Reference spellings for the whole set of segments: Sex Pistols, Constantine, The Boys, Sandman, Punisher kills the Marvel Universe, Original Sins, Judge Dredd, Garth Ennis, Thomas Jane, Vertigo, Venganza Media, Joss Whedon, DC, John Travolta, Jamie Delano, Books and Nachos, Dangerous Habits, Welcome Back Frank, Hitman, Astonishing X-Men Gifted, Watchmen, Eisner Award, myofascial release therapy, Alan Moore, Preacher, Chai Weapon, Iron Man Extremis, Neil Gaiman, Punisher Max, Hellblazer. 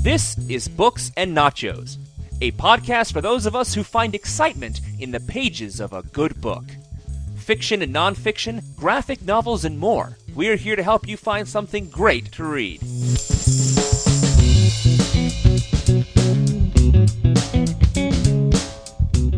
This is Books and Nachos, a podcast for those of us who find excitement in the pages of a good book. Fiction and non-fiction, graphic novels and more. We're here to help you find something great to read.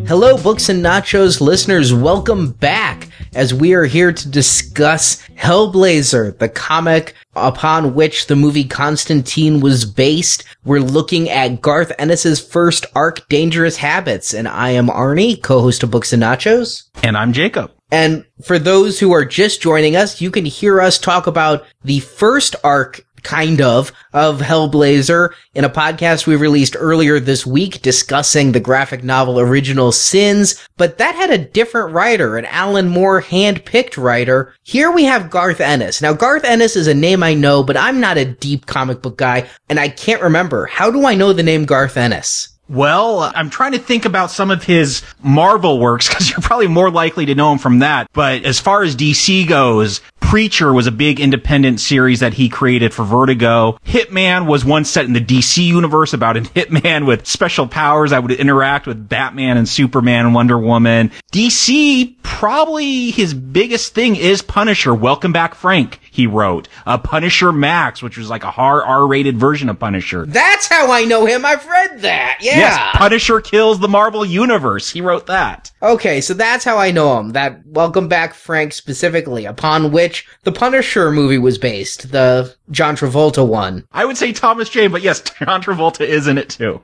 Hello, Books and Nachos listeners. Welcome back as we are here to discuss Hellblazer, the comic upon which the movie Constantine was based. We're looking at Garth Ennis's first arc, Dangerous Habits. And I am Arnie, co-host of Books and Nachos. And I'm Jacob. And for those who are just joining us, you can hear us talk about the first arc, kind of Hellblazer in a podcast we released earlier this week discussing the graphic novel Original Sins, but that had a different writer, an Alan Moore hand-picked writer. Here we have Garth Ennis. Now, Garth Ennis is a name I know, but I'm not a deep comic book guy, and I can't remember. How do I know the name Garth Ennis? Well, I'm trying to think about some of his Marvel works, because you're probably more likely to know him from that. But as far as DC goes, Preacher was a big independent series that he created for Vertigo. Hitman was one set in the DC universe about a hitman with special powers that would interact with Batman and Superman and Wonder Woman. DC, probably his biggest thing is Punisher, Welcome Back Frank. He wrote Punisher Max, which was like a hard R-rated version of Punisher. That's how I know him. I've read that. Yeah. Yes, Punisher Kills the Marvel Universe. He wrote that. Okay, so that's how I know him. That Welcome Back Frank specifically, upon which the Punisher movie was based, the John Travolta one. I would say Thomas Jane, but yes, John Travolta is in it too.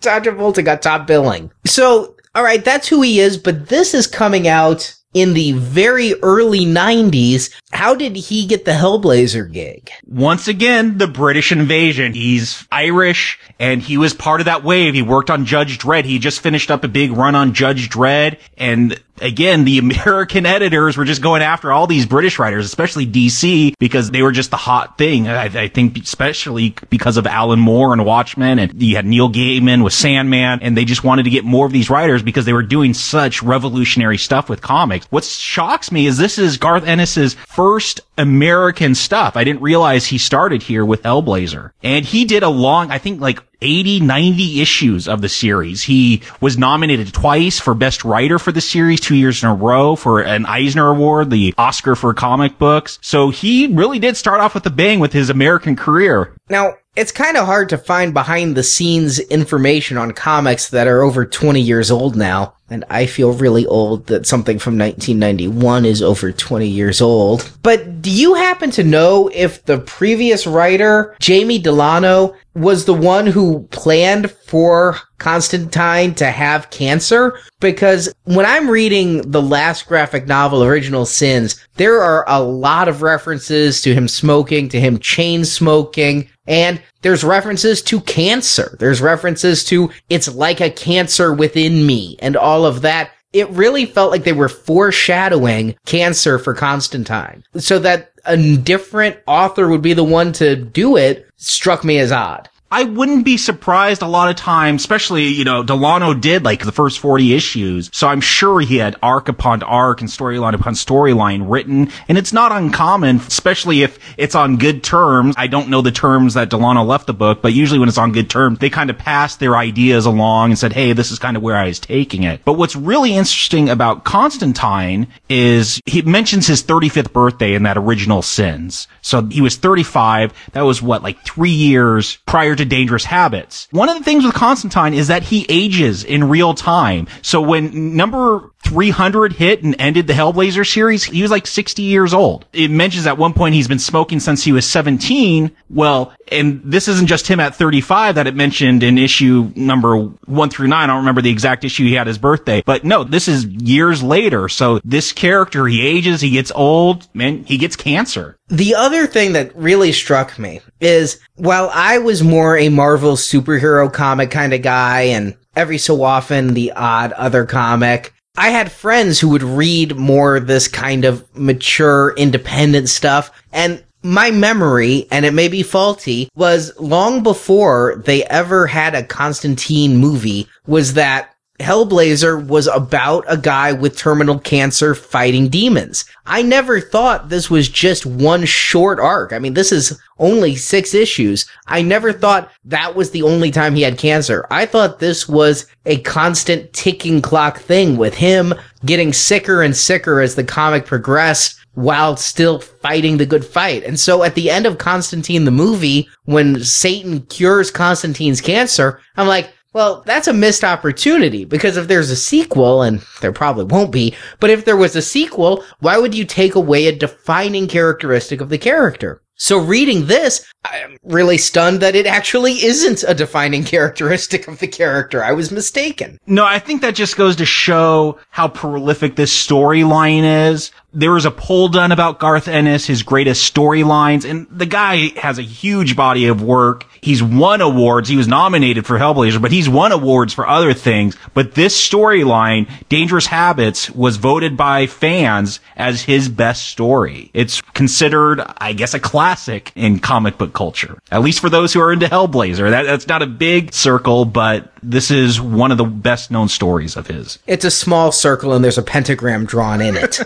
John Travolta got top billing. So, all right, that's who he is, but this is coming out in the very early 90s. How did he get the Hellblazer gig? Once again, the British invasion. He's Irish, and he was part of that wave. He worked on Judge Dredd. He just finished up a big run on Judge Dredd, and again, the American editors were just going after all these British writers, especially DC, because they were just the hot thing. I think especially because of Alan Moore and Watchmen, and you had Neil Gaiman with Sandman, and they just wanted to get more of these writers because they were doing such revolutionary stuff with comics. What shocks me is this is Garth Ennis's first American stuff. I didn't realize he started here with Hellblazer. And he did a long, I think like 80, 90 issues of the series. He was nominated twice for Best Writer for the series 2 years in a row for an Eisner Award, the Oscar for comic books. So he really did start off with a bang with his American career. Now, it's kind of hard to find behind-the-scenes information on comics that are over 20 years old now. And I feel really old that something from 1991 is over 20 years old. But do you happen to know if the previous writer, Jamie Delano, was the one who planned for Constantine to have cancer? Because when I'm reading the last graphic novel, Original Sins, there are a lot of references to him smoking, to him chain smoking, and there's references to cancer. There's references to it's like a cancer within me and all of that. It really felt like they were foreshadowing cancer for Constantine. So that a different author would be the one to do it struck me as odd. I wouldn't be surprised a lot of times, especially, Delano did like the first 40 issues. So I'm sure he had arc upon arc and storyline upon storyline written. And it's not uncommon, especially if it's on good terms. I don't know the terms that Delano left the book, but usually when it's on good terms, they kind of pass their ideas along and said, hey, this is kind of where I was taking it. But what's really interesting about Constantine is he mentions his 35th birthday in that Original Sins. So he was 35. That was like 3 years prior to Dangerous Habits. One of the things with Constantine is that he ages in real time. So when number 300 hit and ended the Hellblazer series, he was like 60 years old. It mentions at one point he's been smoking since he was 17. Well, and this isn't just him at 35 that it mentioned in issue number 1 through 9. I don't remember the exact issue he had his birthday, but no, this is years later. So this character, he ages, he gets old, and he gets cancer. The other thing that really struck me is while I was more a Marvel superhero comic kind of guy and every so often the odd other comic, I had friends who would read more this kind of mature, independent stuff, and my memory, and it may be faulty, was long before they ever had a Constantine movie, was that Hellblazer was about a guy with terminal cancer fighting demons. I never thought this was just one short arc. I mean, this is only 6 issues. I never thought that was the only time he had cancer. I thought this was a constant ticking clock thing with him getting sicker and sicker as the comic progressed, while still fighting the good fight. And so at the end of Constantine the movie, when Satan cures Constantine's cancer, I'm like, well, that's a missed opportunity, because if there's a sequel, and there probably won't be, but if there was a sequel, why would you take away a defining characteristic of the character? So reading this, I'm really stunned that it actually isn't a defining characteristic of the character. I was mistaken. No, I think that just goes to show how prolific this storyline is. There was a poll done about Garth Ennis, his greatest storylines, and the guy has a huge body of work. He's won awards. He was nominated for Hellblazer, but he's won awards for other things. But this storyline, Dangerous Habits, was voted by fans as his best story. It's considered, I guess, a classic in comic book culture, at least for those who are into Hellblazer. That's not a big circle, but this is one of the best known stories of his. It's a small circle and there's a pentagram drawn in it.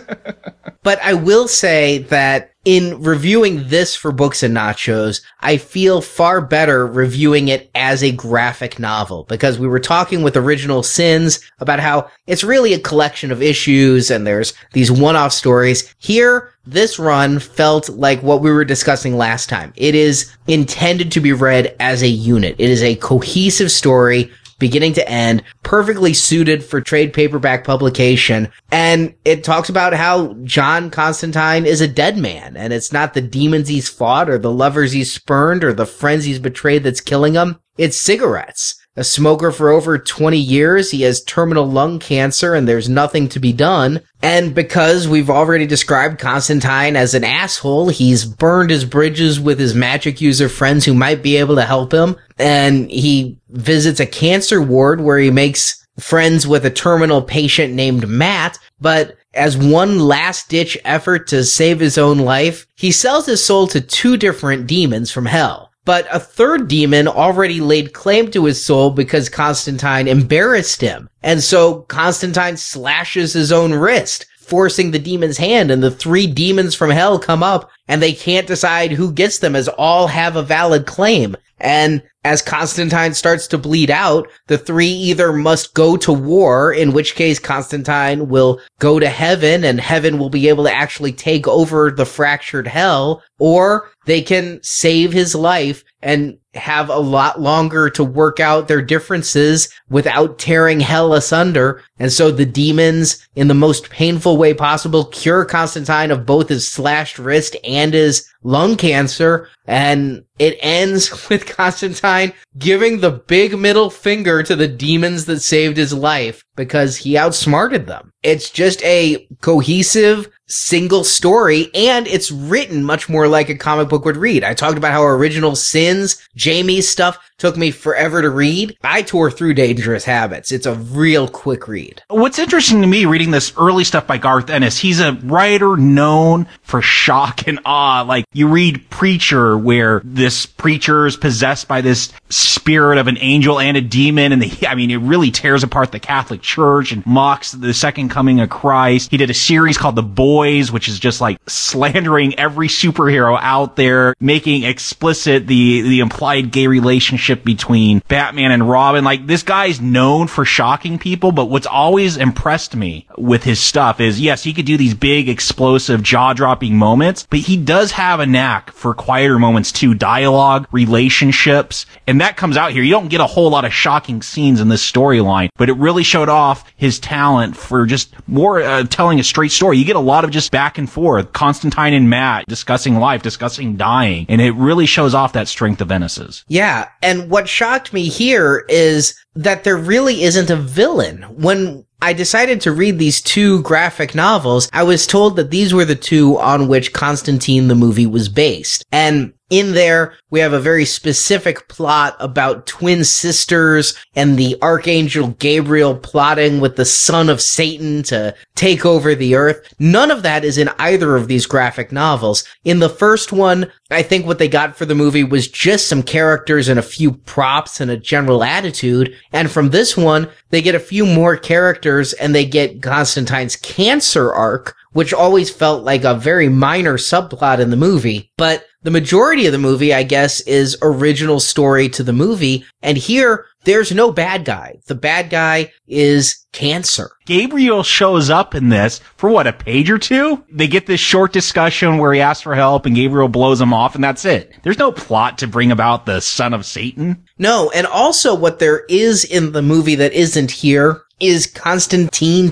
But I will say that in reviewing this for Books and Nachos, I feel far better reviewing it as a graphic novel, because we were talking with Original Sins about how it's really a collection of issues and there's these one-off stories. Here, this run felt like what we were discussing last time. It is intended to be read as a unit. It is a cohesive story, beginning to end, perfectly suited for trade paperback publication. And it talks about how John Constantine is a dead man, and it's not the demons he's fought or the lovers he's spurned or the friends he's betrayed that's killing him. It's cigarettes. A smoker for over 20 years, he has terminal lung cancer and there's nothing to be done. And because we've already described Constantine as an asshole, he's burned his bridges with his magic user friends who might be able to help him. And he visits a cancer ward where he makes friends with a terminal patient named Matt, but as one last-ditch effort to save his own life, he sells his soul to 2 different demons from hell. But a 3rd demon already laid claim to his soul because Constantine embarrassed him. And so Constantine slashes his own wrist, forcing the demon's hand, and the 3 demons from hell come up, and they can't decide who gets them as all have a valid claim. And as Constantine starts to bleed out, the 3 either must go to war, in which case Constantine will go to heaven and heaven will be able to actually take over the fractured hell, or they can save his life and have a lot longer to work out their differences without tearing hell asunder. And so the demons, in the most painful way possible, cure Constantine of both his slashed wrist and his lung cancer, and it ends with Constantine giving the big middle finger to the demons that saved his life because he outsmarted them. It's just a cohesive single story, and it's written much more like a comic book would read. I talked about how Original Sins, Jamie's stuff, took me forever to read. I tore through Dangerous Habits. It's a real quick read. What's interesting to me reading this early stuff by Garth Ennis, he's a writer known for shock and awe. Like, you read Preacher, where this preacher is possessed by this spirit of an angel and a demon, and it really tears apart the Catholic Church and mocks the second coming of Christ. He did a series called The Boys, which is just like slandering every superhero out there, making explicit the implied gay relationship between Batman and Robin. Like, this guy's known for shocking people, but what's always impressed me with his stuff is, yes, he could do these big, explosive, jaw-dropping moments, but he does have a knack for quieter moments too, dialogue, relationships, and that comes out here. You don't get a whole lot of shocking scenes in this storyline, but it really showed off his talent for just more telling a straight story. You get a lot of just back and forth, Constantine and Matt discussing life, discussing dying, and it really shows off that strength of Ennis's. Yeah, and what shocked me here is that there really isn't a villain. When I decided to read these 2 graphic novels, I was told that these were the 2 on which Constantine the movie was based, and In there, we have a very specific plot about twin sisters and the Archangel Gabriel plotting with the son of Satan to take over the earth. None of that is in either of these graphic novels. In the first one, I think what they got for the movie was just some characters and a few props and a general attitude. And from this one, they get a few more characters and they get Constantine's cancer arc, which always felt like a very minor subplot in the movie. But the majority of the movie, I guess, is original story to the movie. And here, there's no bad guy. The bad guy is cancer. Gabriel shows up in this for, what, a page or two? They get this short discussion where he asks for help and Gabriel blows him off and that's it. There's no plot to bring about the son of Satan. No, and also what there is in the movie that isn't here is Constantine.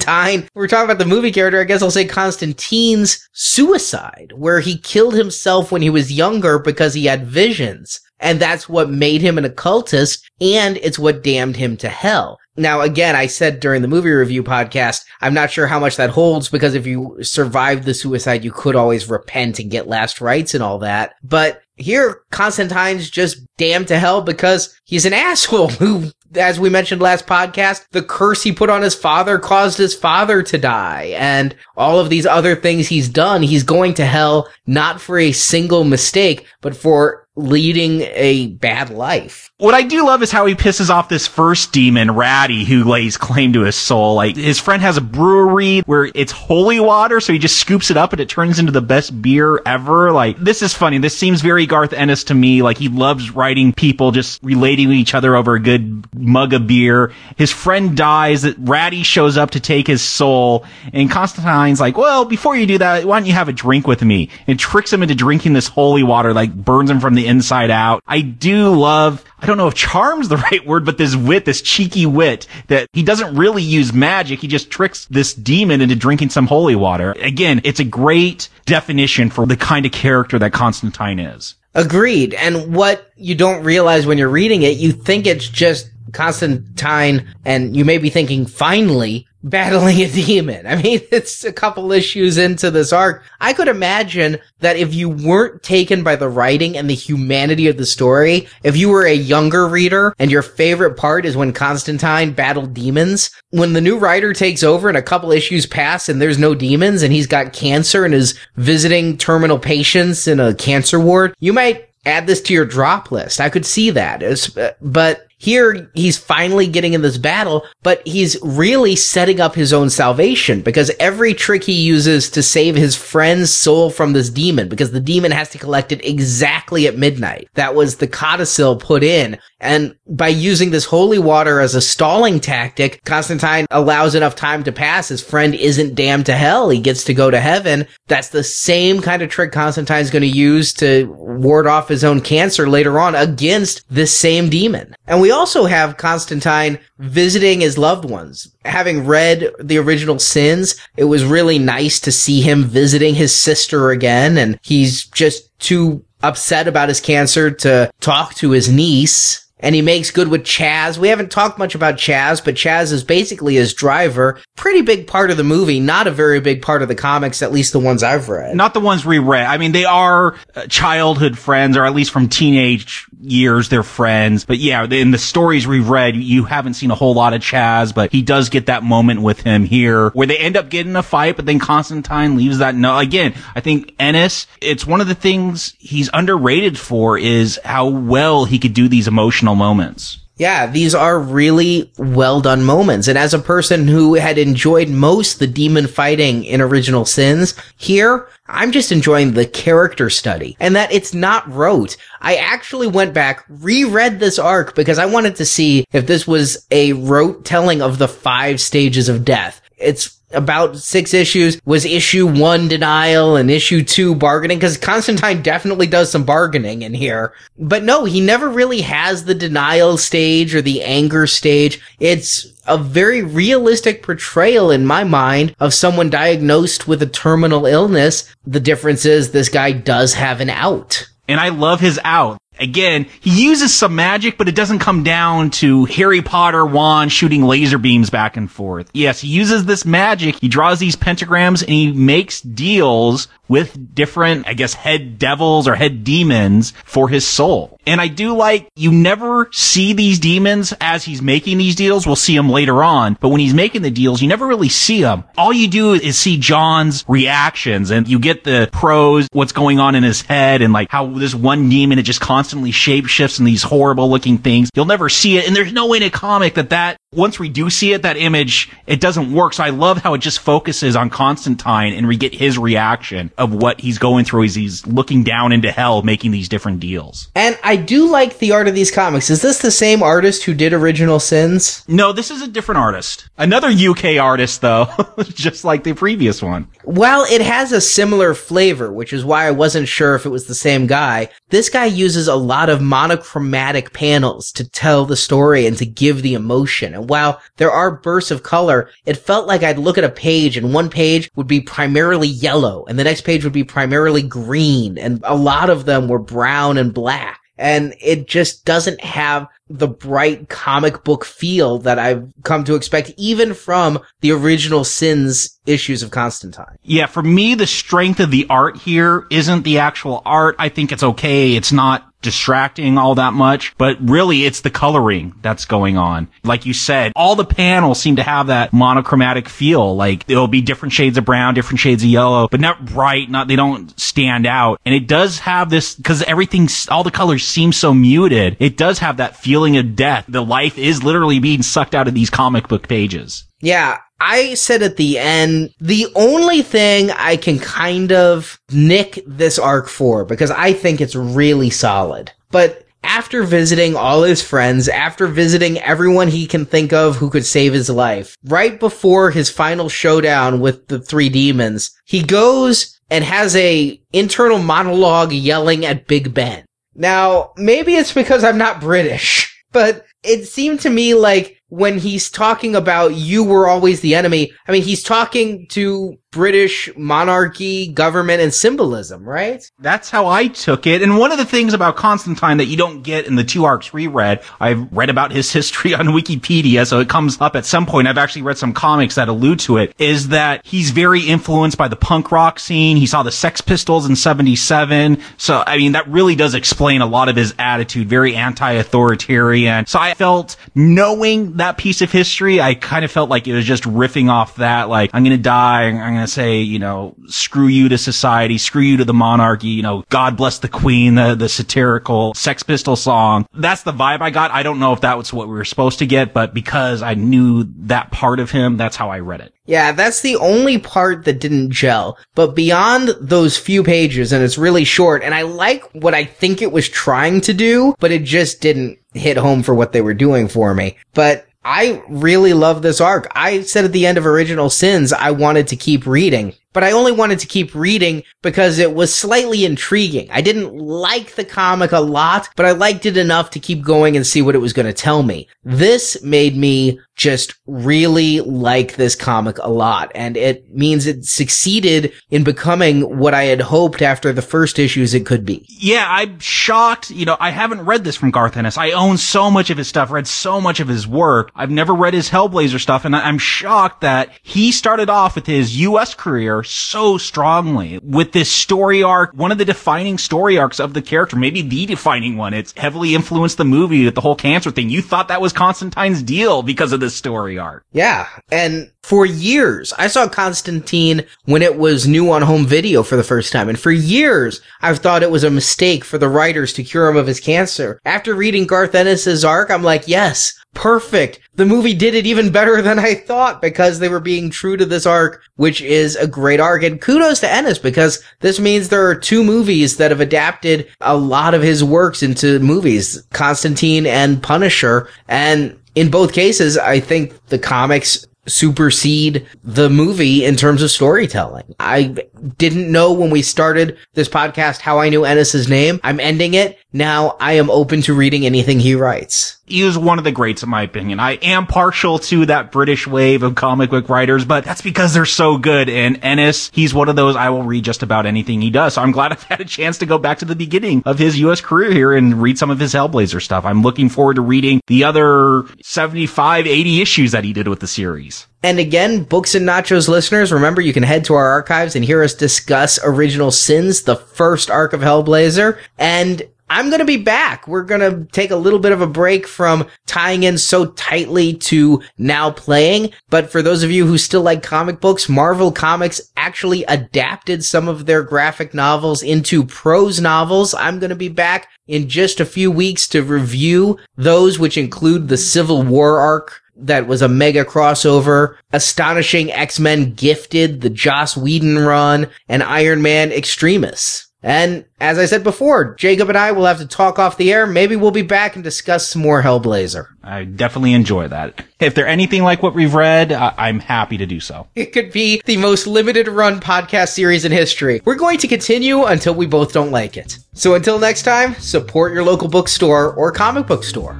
We're talking about the movie character. I guess I'll say Constantine's suicide, where he killed himself when he was younger because he had visions. And that's what made him an occultist, and it's what damned him to hell. Now, again, I said during the movie review podcast, I'm not sure how much that holds, because if you survived the suicide, you could always repent and get last rites and all that. But here, Constantine's just damned to hell because he's an asshole who, as we mentioned last podcast, the curse he put on his father caused his father to die. And all of these other things he's done, he's going to hell, not for a single mistake, but for leading a bad life. What I do love is how he pisses off this first demon, Ratty, who lays claim to his soul. Like, his friend has a brewery where it's holy water, so he just scoops it up and it turns into the best beer ever. Like, this is funny. This seems very Garth Ennis to me. Like, he loves writing people just relating to each other over a good mug of beer. His friend dies, Ratty shows up to take his soul, and Constantine's like, well, before you do that, why don't you have a drink with me? And tricks him into drinking this holy water, like, burns him from the inside out. I do love, I don't know if charm's the right word, but this wit, this cheeky wit, that he doesn't really use magic. He just tricks this demon into drinking some holy water. Again, it's a great definition for the kind of character that Constantine is. Agreed. And what you don't realize when you're reading it, you think it's just Constantine, and you may be thinking, finally, battling a demon. I mean, it's a couple issues into this arc. I could imagine that if you weren't taken by the writing and the humanity of the story, if you were a younger reader and your favorite part is when Constantine battled demons, when the new writer takes over and a couple issues pass and there's no demons and he's got cancer and is visiting terminal patients in a cancer ward, you might add this to your drop list. I could see that. But here, he's finally getting in this battle, but he's really setting up his own salvation, because every trick he uses to save his friend's soul from this demon, because the demon has to collect it exactly at midnight. That was the codicil put in. And by using this holy water as a stalling tactic, Constantine allows enough time to pass. His friend isn't damned to hell. He gets to go to heaven. That's the same kind of trick Constantine's going to use to ward off his own cancer later on against this same demon. And we also have Constantine visiting his loved ones. Having read the Original Sins, it was really nice to see him visiting his sister again, and he's just too upset about his cancer to talk to his niece. And he makes good with Chaz. We haven't talked much about Chaz, but Chaz is basically his driver. Pretty big part of the movie, not a very big part of the comics, at least the ones I've read. Not the ones we read. I mean, they are childhood friends, or at least from teenage years, they're friends. But yeah, in the stories we've read, you haven't seen a whole lot of Chaz, but he does get that moment with him here, where they end up getting a fight, but then Constantine leaves that note. Again, I think Ennis, it's one of the things he's underrated for, is how well he could do these emotional moments. Yeah, these are really well done moments. And as a person who had enjoyed most the demon fighting in Original Sins, here I'm just enjoying the character study and that it's not rote. I actually went back, reread this arc, because I wanted to see if this was a rote telling of the 5 stages of death. It's about 6 issues. Was issue 1 denial and issue 2 bargaining? Because Constantine definitely does some bargaining in here. But no, he never really has the denial stage or the anger stage. It's a very realistic portrayal, in my mind, of someone diagnosed with a terminal illness. The difference is this guy does have an out. And I love his out. Again, he uses some magic, but it doesn't come down to Harry Potter wand shooting laser beams back and forth. Yes, he uses this magic. He draws these pentagrams and he makes deals with different, I guess, head devils or head demons for his soul. And I do like, you never see these demons as he's making these deals. We'll see them later on. But when he's making the deals, you never really see them. All you do is see John's reactions and you get the pros, what's going on in his head and like how this one demon, it just constantly shapeshifts in these horrible looking things. You'll never see it. And there's no way in a comic that once we do see it, that image, it doesn't work. So I love how it just focuses on Constantine and we get his reaction of what he's going through as he's looking down into hell, making these different deals. And I do like the art of these comics. Is this the same artist who did Original Sins? No, this is a different artist. Another UK artist, though, just like the previous one. While it has a similar flavor, which is why I wasn't sure if it was the same guy, this guy uses a lot of monochromatic panels to tell the story and to give the emotion. And while there are bursts of color, it felt like I'd look at a page and one page would be primarily yellow and the next page would be primarily green, and a lot of them were brown and black. And it just doesn't have the bright comic book feel that I've come to expect even from the Original Sins issues of Constantine. Yeah, for me, the strength of the art here isn't the actual art. I think it's okay. It's not distracting all that much, but really it's the coloring that's going on. Like you said, all the panels seem to have that monochromatic feel. Like there'll be different shades of brown, different shades of yellow, but not bright, not, they don't stand out. And it does have this, because everything, all the colors seem so muted, it does have that feeling of death. The life is literally being sucked out of these comic book pages. Yeah. I said at the end, the only thing I can kind of nick this arc for, because I think it's really solid, but after visiting all his friends, after visiting everyone he can think of who could save his life, right before his final showdown with the three demons, he goes and has an internal monologue yelling at Big Ben. Now, maybe it's because I'm not British, but it seemed to me like when he's talking about you were always the enemy, I mean, he's talking to British monarchy, government, and symbolism, right? That's how I took it. And one of the things about Constantine that you don't get in the two arcs reread, I've read about his history on Wikipedia, so it comes up at some point. I've actually read some comics that allude to it, is that he's very influenced by the punk rock scene. He saw the Sex Pistols in 1977. So, I mean, that really does explain a lot of his attitude, very anti-authoritarian. So I felt, knowing that piece of history, I kind of felt like it was just riffing off that, like, I'm going to die, I'm going to say, you know, screw you to society, screw you to the monarchy, you know, God bless the Queen, the satirical Sex Pistol song. That's the vibe I got. I don't know if that was what we were supposed to get, but because I knew that part of him, that's how I read it. Yeah, that's the only part that didn't gel. But beyond those few pages, and it's really short, and I like what I think it was trying to do, but it just didn't hit home for what they were doing for me. But I really love this arc. I said at the end of Original Sins, I wanted to keep reading. But I only wanted to keep reading because it was slightly intriguing. I didn't like the comic a lot, but I liked it enough to keep going and see what it was going to tell me. This made me just really like this comic a lot, and it means it succeeded in becoming what I had hoped after the first issues it could be. Yeah, I'm shocked. You know, I haven't read this from Garth Ennis. I own so much of his stuff, read so much of his work. I've never read his Hellblazer stuff, and I'm shocked that he started off with his U.S. career so strongly with this story arc, one of the defining story arcs of the character, maybe the defining one. It's heavily influenced the movie with the whole cancer thing. You thought that was Constantine's deal because of this story arc. Yeah. And for years, I saw Constantine when it was new on home video for the first time. And for years, I've thought it was a mistake for the writers to cure him of his cancer. After reading Garth Ennis's arc, I'm like, yes, perfect. The movie did it even better than I thought because they were being true to this arc, which is a great arc. And kudos to Ennis because this means there are two movies that have adapted a lot of his works into movies, Constantine and Punisher. And in both cases, I think the comics supersede the movie in terms of storytelling. I didn't know when we started this podcast how I knew Ennis's name. I'm ending it. Now I am open to reading anything he writes. He was one of the greats, in my opinion. I am partial to that British wave of comic book writers, but that's because they're so good. And Ennis, he's one of those, I will read just about anything he does. So I'm glad I've had a chance to go back to the beginning of his U.S. career here and read some of his Hellblazer stuff. I'm looking forward to reading the other 75, 80 issues that he did with the series. And again, Books and Nachos listeners, remember you can head to our archives and hear us discuss Original Sins, the first arc of Hellblazer, and I'm going to be back. We're going to take a little bit of a break from tying in so tightly to Now Playing. But for those of you who still like comic books, Marvel Comics actually adapted some of their graphic novels into prose novels. I'm going to be back in just a few weeks to review those, which include the Civil War arc. That was a mega crossover, Astonishing X-Men Gifted, the Joss Whedon run, and Iron Man Extremis. And as I said before, Jacob and I will have to talk off the air. Maybe we'll be back and discuss some more Hellblazer. I definitely enjoy that. If they're anything like what we've read, I'm happy to do so. It could be the most limited run podcast series in history. We're going to continue until we both don't like it. So until next time, support your local bookstore or comic book store.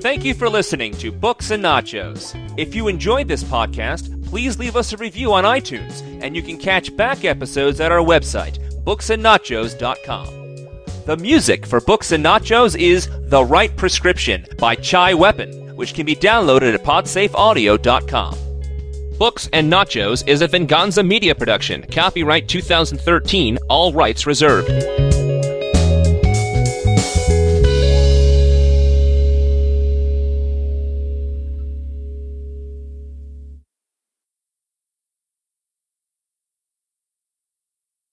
Thank you for listening to Books and Nachos. If you enjoyed this podcast, please leave us a review on iTunes, and you can catch back episodes at our website, booksandnachos.com. The music for Books and Nachos is The Right Prescription by Chai Weapon, which can be downloaded at podsafeaudio.com. Books and Nachos is a Venganza Media production, copyright 2013, all rights reserved.